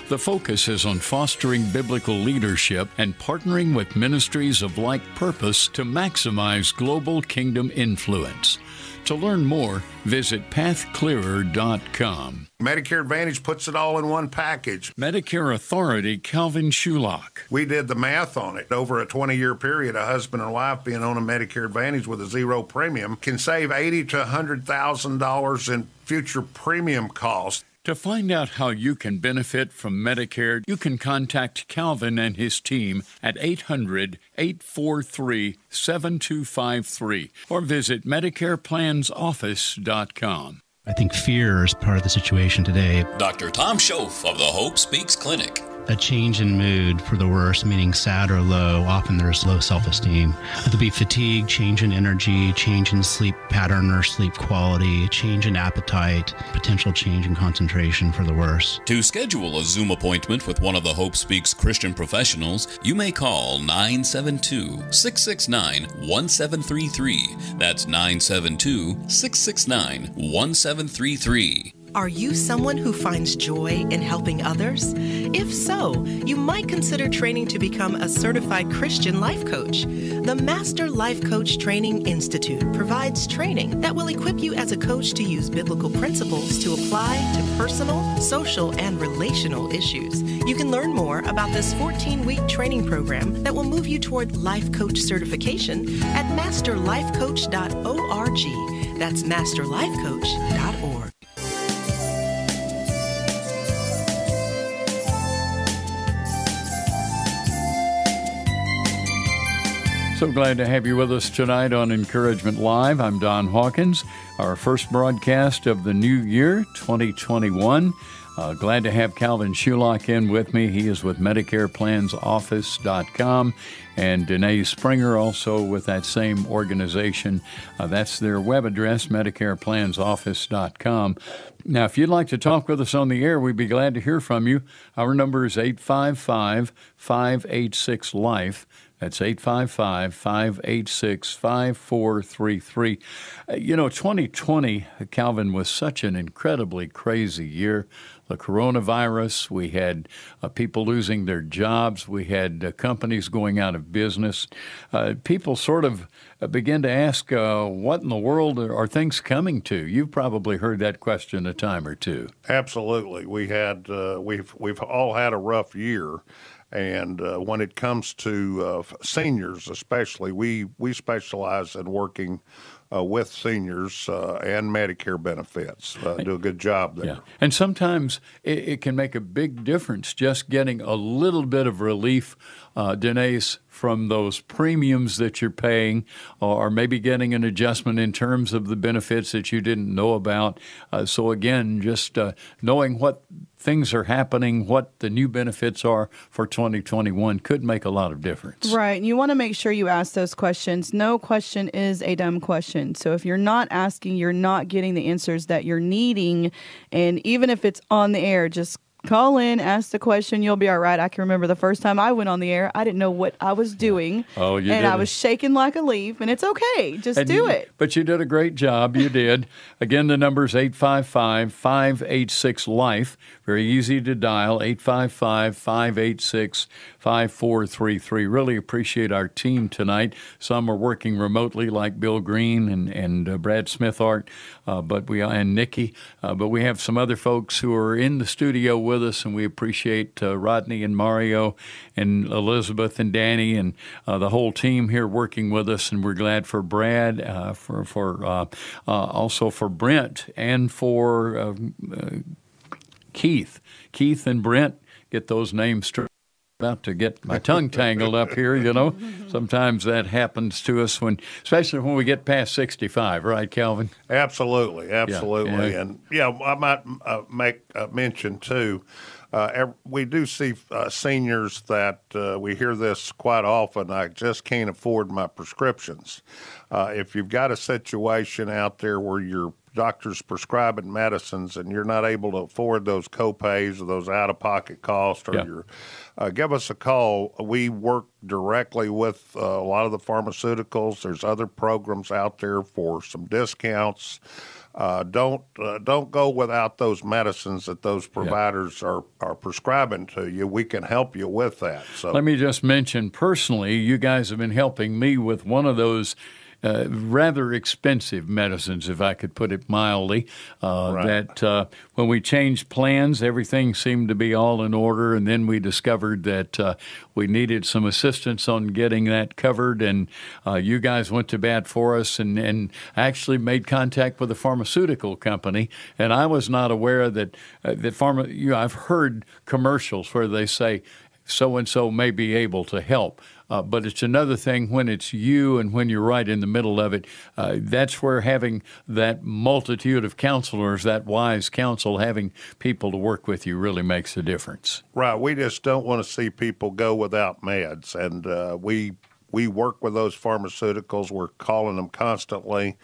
The focus is on fostering biblical leadership and partnering with ministries of like purpose to maximize global kingdom influence. To learn more, visit path clearer dot com. Medicare Advantage puts it all in one package. Medicare Authority, Calvin Shulock. We did the math on it. Over a twenty-year period, a husband and wife being on a Medicare Advantage with a zero premium can save eighty thousand to one hundred thousand dollars in future premium costs. To find out how you can benefit from Medicare, you can contact Calvin and his team at eight hundred, eight four three, seven two five three or visit Medicare Plans Office dot com. I think fear is part of the situation today. Doctor Tom Schoaf of the Hope Speaks Clinic. A change in mood for the worse, meaning sad or low. Often there's low self-esteem. There'll be fatigue, change in energy, change in sleep pattern or sleep quality, change in appetite, potential change in concentration for the worse. To schedule a Zoom appointment with one of the Hope Speaks Christian professionals, you may call nine seven two, six six nine, one seven three three. That's nine seven two, six six nine, one seven three three. Are you someone who finds joy in helping others? If so, you might consider training to become a certified Christian life coach. The Master Life Coach Training Institute provides training that will equip you as a coach to use biblical principles to apply to personal, social, and relational issues. You can learn more about this fourteen-week training program that will move you toward life coach certification at master life coach dot org. That's master life coach dot org. So glad to have you with us tonight on Encouragement Live. I'm Don Hawkins, our first broadcast of the new year, twenty twenty-one. Uh, glad to have Calvin Shulock in with me. He is with Medicare Plans Office dot com, and Danae Springer also with that same organization. Uh, that's their web address, Medicare Plans Office dot com. Now, if you'd like to talk with us on the air, we'd be glad to hear from you. Our number is eight five five, five eight six, LIFE. That's eight five five, five eight six, five four three three. You know, twenty twenty, Calvin, was such an incredibly crazy year. The coronavirus, we had uh, people losing their jobs, we had uh, companies going out of business. Uh, people sort of begin to ask, uh, what in the world are, are things coming to? You've probably heard that question a time or two. Absolutely. We had, uh, we've, we've all had a rough year. And uh, when it comes to uh, seniors especially, we, we specialize in working uh, with seniors uh, and Medicare benefits. Uh, do a good job there. Yeah. And sometimes it, it can make a big difference just getting a little bit of relief, uh, Danae's, from those premiums that you're paying, or maybe getting an adjustment in terms of the benefits that you didn't know about. Uh, so again, just uh, knowing what things are happening, what the new benefits are for twenty twenty-one could make a lot of difference. Right. And you want to make sure you ask those questions. No question is a dumb question. So if you're not asking, you're not getting the answers that you're needing. And even if it's on the air, just Call in, ask the question, you'll be all right. I can remember the first time I went on the air, I didn't know what I was doing. Oh, you And did. I was shaking like a leaf, and it's okay. Just and do you, it. But you did a great job. You did. Again, the number is eight five five, five eight six, LIFE. Very easy to dial, eight five five, five eight six, five four three three. Really appreciate our team tonight. Some are working remotely, like Bill Green and, and uh, Brad Smithart, uh, but we and Nikki. Uh, but we have some other folks who are in the studio with with us, and we appreciate uh, Rodney and Mario and Elizabeth and Danny and uh, the whole team here working with us, and we're glad for Brad, uh, for for uh, uh, also for Brent and for uh, uh, Keith. Keith and Brent, get those names straight. About to get my tongue tangled up here, you know. Sometimes that happens to us, when, especially when we get past sixty-five, right, Calvin? Absolutely, absolutely. Yeah. And, yeah, I might uh, make uh, mention, too, uh, we do see uh, seniors that uh, we hear this quite often, I just can't afford my prescriptions. Uh, if you've got a situation out there where you're doctors prescribing medicines and you're not able to afford those copays or those out-of-pocket costs, or yeah. your, uh, give us a call. We work directly with uh, a lot of the pharmaceuticals. There's other programs out there for some discounts. Uh, don't uh, don't go without those medicines that those providers yeah. are, are prescribing to you. We can help you with that. So let me just mention personally, you guys have been helping me with one of those Uh, rather expensive medicines, if I could put it mildly, uh, right. that uh, when we changed plans, everything seemed to be all in order, and then we discovered that uh, we needed some assistance on getting that covered, and uh, you guys went to bat for us and, and actually made contact with a pharmaceutical company, and I was not aware that, uh, that pharma, you know, I've heard commercials where they say, so-and-so may be able to help. Uh, but it's another thing when it's you and when you're right in the middle of it. Uh, that's where having that multitude of counselors, that wise counsel, having people to work with you really makes a difference. Right. We just don't want to see people go without meds. And uh, we we work with those pharmaceuticals. We're calling them constantly.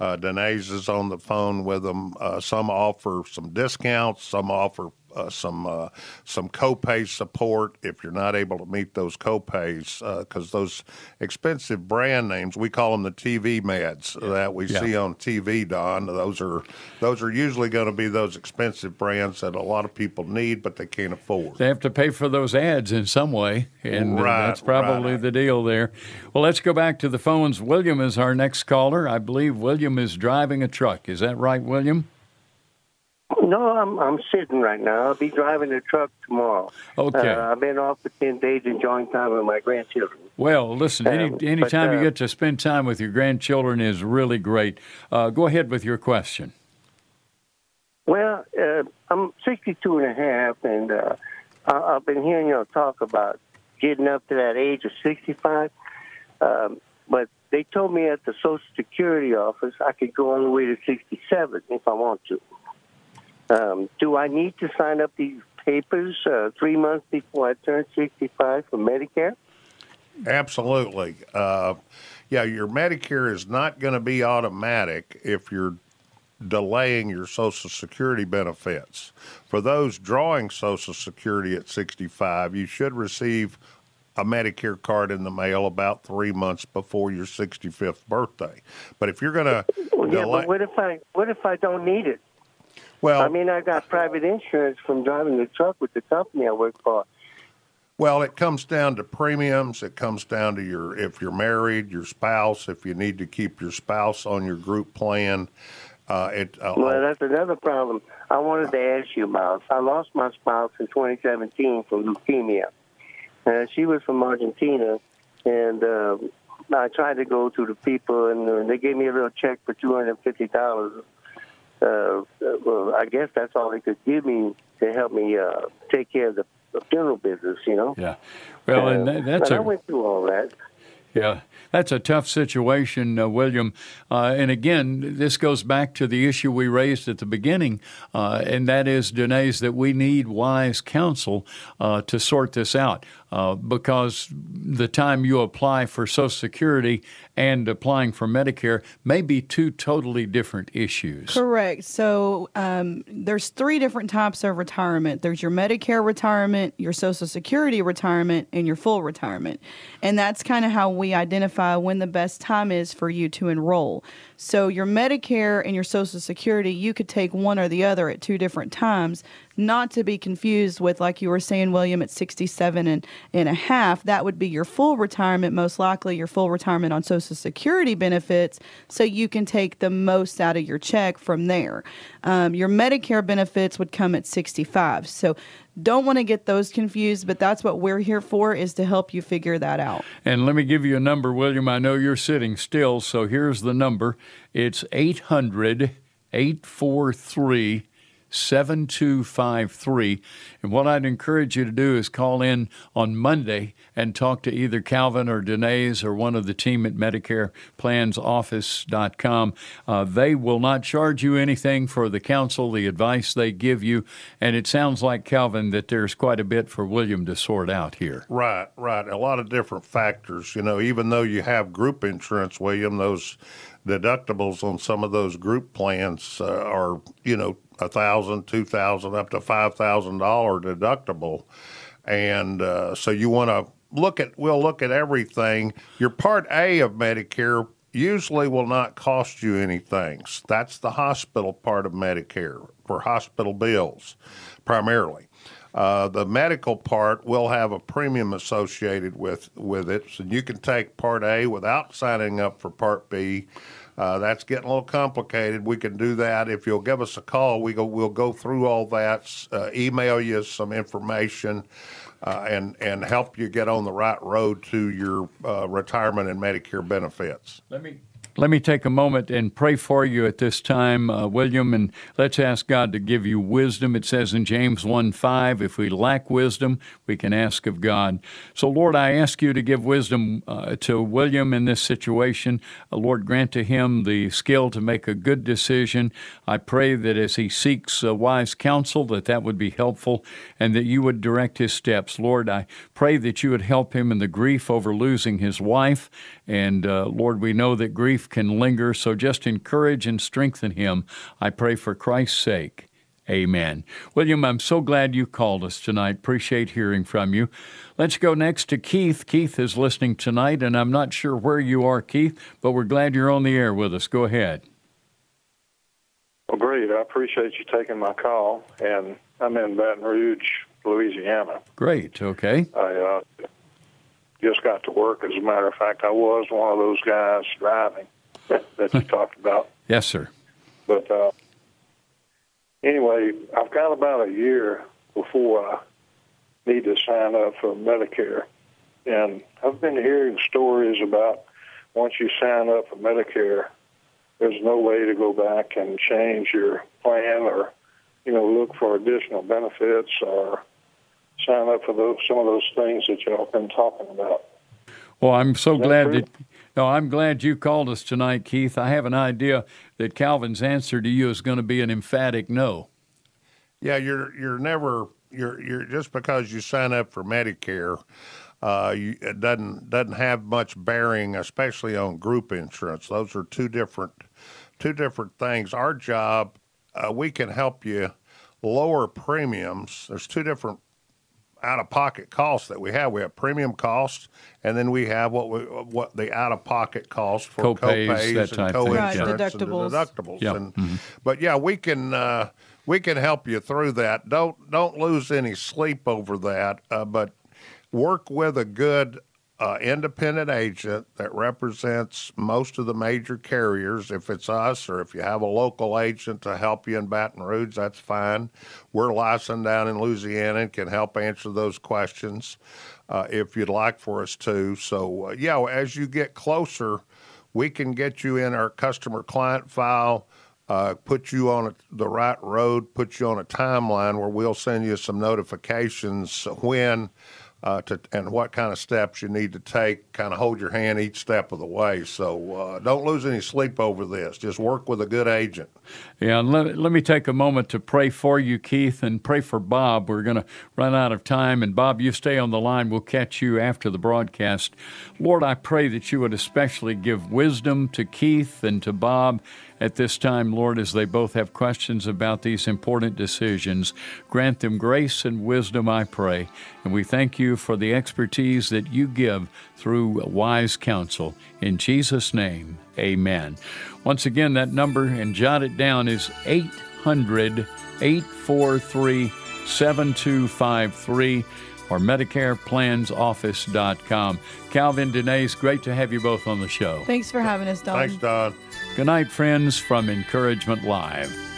Uh, Danae's is on the phone with them. Uh, some offer some discounts. Some offer Uh, some uh, some copay support if you're not able to meet those copays, because uh, those expensive brand names, we call them the T V meds yeah. that we yeah. see on T V. Don, those are those are usually going to be those expensive brands that a lot of people need, but they can't afford. They have to pay for those ads in some way, and right, that's probably right. the deal there. Well, let's go back to the phones. William is our next caller. I believe William is driving a truck. Is that right, William? No, I'm I'm sitting right now. I'll be driving a truck tomorrow. Okay. Uh, I've been off for ten days enjoying time with my grandchildren. Well, listen, any um, any time uh, you get to spend time with your grandchildren is really great. Uh, go ahead with your question. Well, uh, I'm sixty-two and a half, and uh, I, I've been hearing y'all talk about getting up to that age of sixty-five. Um, but they told me at the Social Security office I could go all the way to sixty-seven if I want to. Um, do I need to sign up these papers uh, three months before I turn sixty-five for Medicare? Absolutely. Uh, yeah, your Medicare is not going to be automatic if you're delaying your Social Security benefits. For those drawing Social Security at sixty-five, you should receive a Medicare card in the mail about three months before your sixty-fifth birthday. But if you're going to yeah, delay... but what if I what if I don't need it? Well, I mean, I got private insurance from driving the truck with the company I work for. Well, it comes down to premiums. It comes down to your if you're married, your spouse, if you need to keep your spouse on your group plan. Uh, it, uh, well, that's another problem I wanted to ask you, Miles. I lost my spouse in twenty seventeen from leukemia. Uh, she was from Argentina, and uh, I tried to go to the people, and uh, they gave me a little check for two hundred fifty dollars. Uh, well, I guess that's all they could give me to help me uh, take care of the funeral business, you know? Yeah. Well, uh, and that, that's a... I went through all that. Yeah, that's a tough situation, uh, William. Uh, and again, this goes back to the issue we raised at the beginning, uh, and that is, Danae's, that we need wise counsel uh, to sort this out, uh, because the time you apply for Social Security and applying for Medicare may be two totally different issues. Correct. So um, there's three different types of retirement. There's your Medicare retirement, your Social Security retirement, and your full retirement. And that's kind of how we identify when the best time is for you to enroll. So your Medicare and your Social Security, you could take one or the other at two different times, not to be confused with, like you were saying, William, at sixty-seven and a half, that would be your full retirement, most likely your full retirement on Social Security benefits, so you can take the most out of your check from there. Um, your Medicare benefits would come at sixty-five. So don't want to get those confused, but that's what we're here for, is to help you figure that out. And let me give you a number, William. I know you're sitting still, so here's the number. It's eight hundred, eight four three, seven two five three. And what I'd encourage you to do is call in on Monday and talk to either Calvin or Danae's or one of the team at Medicare Plans Office dot com. Uh, they will not charge you anything for the counsel, the advice they give you. And it sounds like, Calvin, that there's quite a bit for William to sort out here. Right, right. A lot of different factors. You know, even though you have group insurance, William, those deductibles on some of those group plans uh, are, you know, one thousand dollars, two thousand dollars, up to five thousand dollars deductible. And uh, so you want to look at, we'll look at everything. Your Part A of Medicare usually will not cost you anything. That's the hospital part of Medicare for hospital bills primarily. Uh, the medical part will have a premium associated with, with it. So you can take Part A without signing up for Part B. Uh, that's getting a little complicated. We can do that. If you'll give us a call, we go, we'll go through all that, uh, email you some information, uh, and, and help you get on the right road to your uh, retirement and Medicare benefits. Let me Let me take a moment and pray for you at this time, uh, William, and let's ask God to give you wisdom. It says in James one five, if we lack wisdom, we can ask of God. So, Lord, I ask you to give wisdom uh, to William in this situation. Uh, Lord, grant to him the skill to make a good decision. I pray that as he seeks uh, wise counsel, that that would be helpful and that you would direct his steps. Lord, I pray that you would help him in the grief over losing his wife. And, uh, Lord, we know that grief can linger, so just encourage and strengthen him. I pray for Christ's sake. Amen. William, I'm so glad you called us tonight. Appreciate hearing from you. Let's go next to Keith. Keith is listening tonight, and I'm not sure where you are, Keith, but we're glad you're on the air with us. Go ahead. Well, great. I appreciate you taking my call, and I'm in Baton Rouge, Louisiana. Great. Okay. I uh, just got to work. As a matter of fact, I was one of those guys driving that you talked about. Yes, sir. But uh, anyway, I've got about a year before I need to sign up for Medicare. And I've been hearing stories about once you sign up for Medicare, there's no way to go back and change your plan or, you know, look for additional benefits or sign up for those, some of those things that y'all been talking about. Well, I'm so glad that... No, I'm glad you called us tonight, Keith. I have an idea that Calvin's answer to you is going to be an emphatic no. Yeah, you're you're never you're you're just because you sign up for Medicare, uh, you, it doesn't doesn't have much bearing, especially on group insurance. Those are two different two different things. Our job, uh, we can help you lower premiums. There's two different out-of-pocket costs that we have. We have premium costs, and then we have what we, what the out-of-pocket costs for co-pays, co-pays that type and co-insurance right, deductibles. and deductibles. Yep. And, mm-hmm. But yeah, we can uh, we can help you through that. Don't don't lose any sleep over that. Uh, but work with a good uh, independent agent that represents most of the major carriers. If it's us, or if you have a local agent to help you in Baton Rouge, that's fine. We're licensed down in Louisiana and can help answer those questions uh, if you'd like for us to. So, uh, yeah, as you get closer, we can get you in our customer client file, uh, put you on a, the right road, put you on a timeline where we'll send you some notifications when uh, to, and what kind of steps you need to take, kind of hold your hand each step of the way. So uh, don't lose any sleep over this. Just work with a good agent. Yeah, and let, let me take a moment to pray for you, Keith, and pray for Bob. We're going to run out of time, and Bob, you stay on the line. We'll catch you after the broadcast. Lord, I pray that you would especially give wisdom to Keith and to Bob at this time, Lord, as they both have questions about these important decisions. Grant them grace and wisdom, I pray. And we thank you for the expertise that you give through wise counsel. In Jesus' name, amen. Once again, that number, and jot it down, is eight hundred, eight four three, seven two five three or medicare plans office dot com. Calvin, Danae, it's great to have you both on the show. Thanks for having us, Don. Thanks, Don. Good night, friends, from Encouragement Live.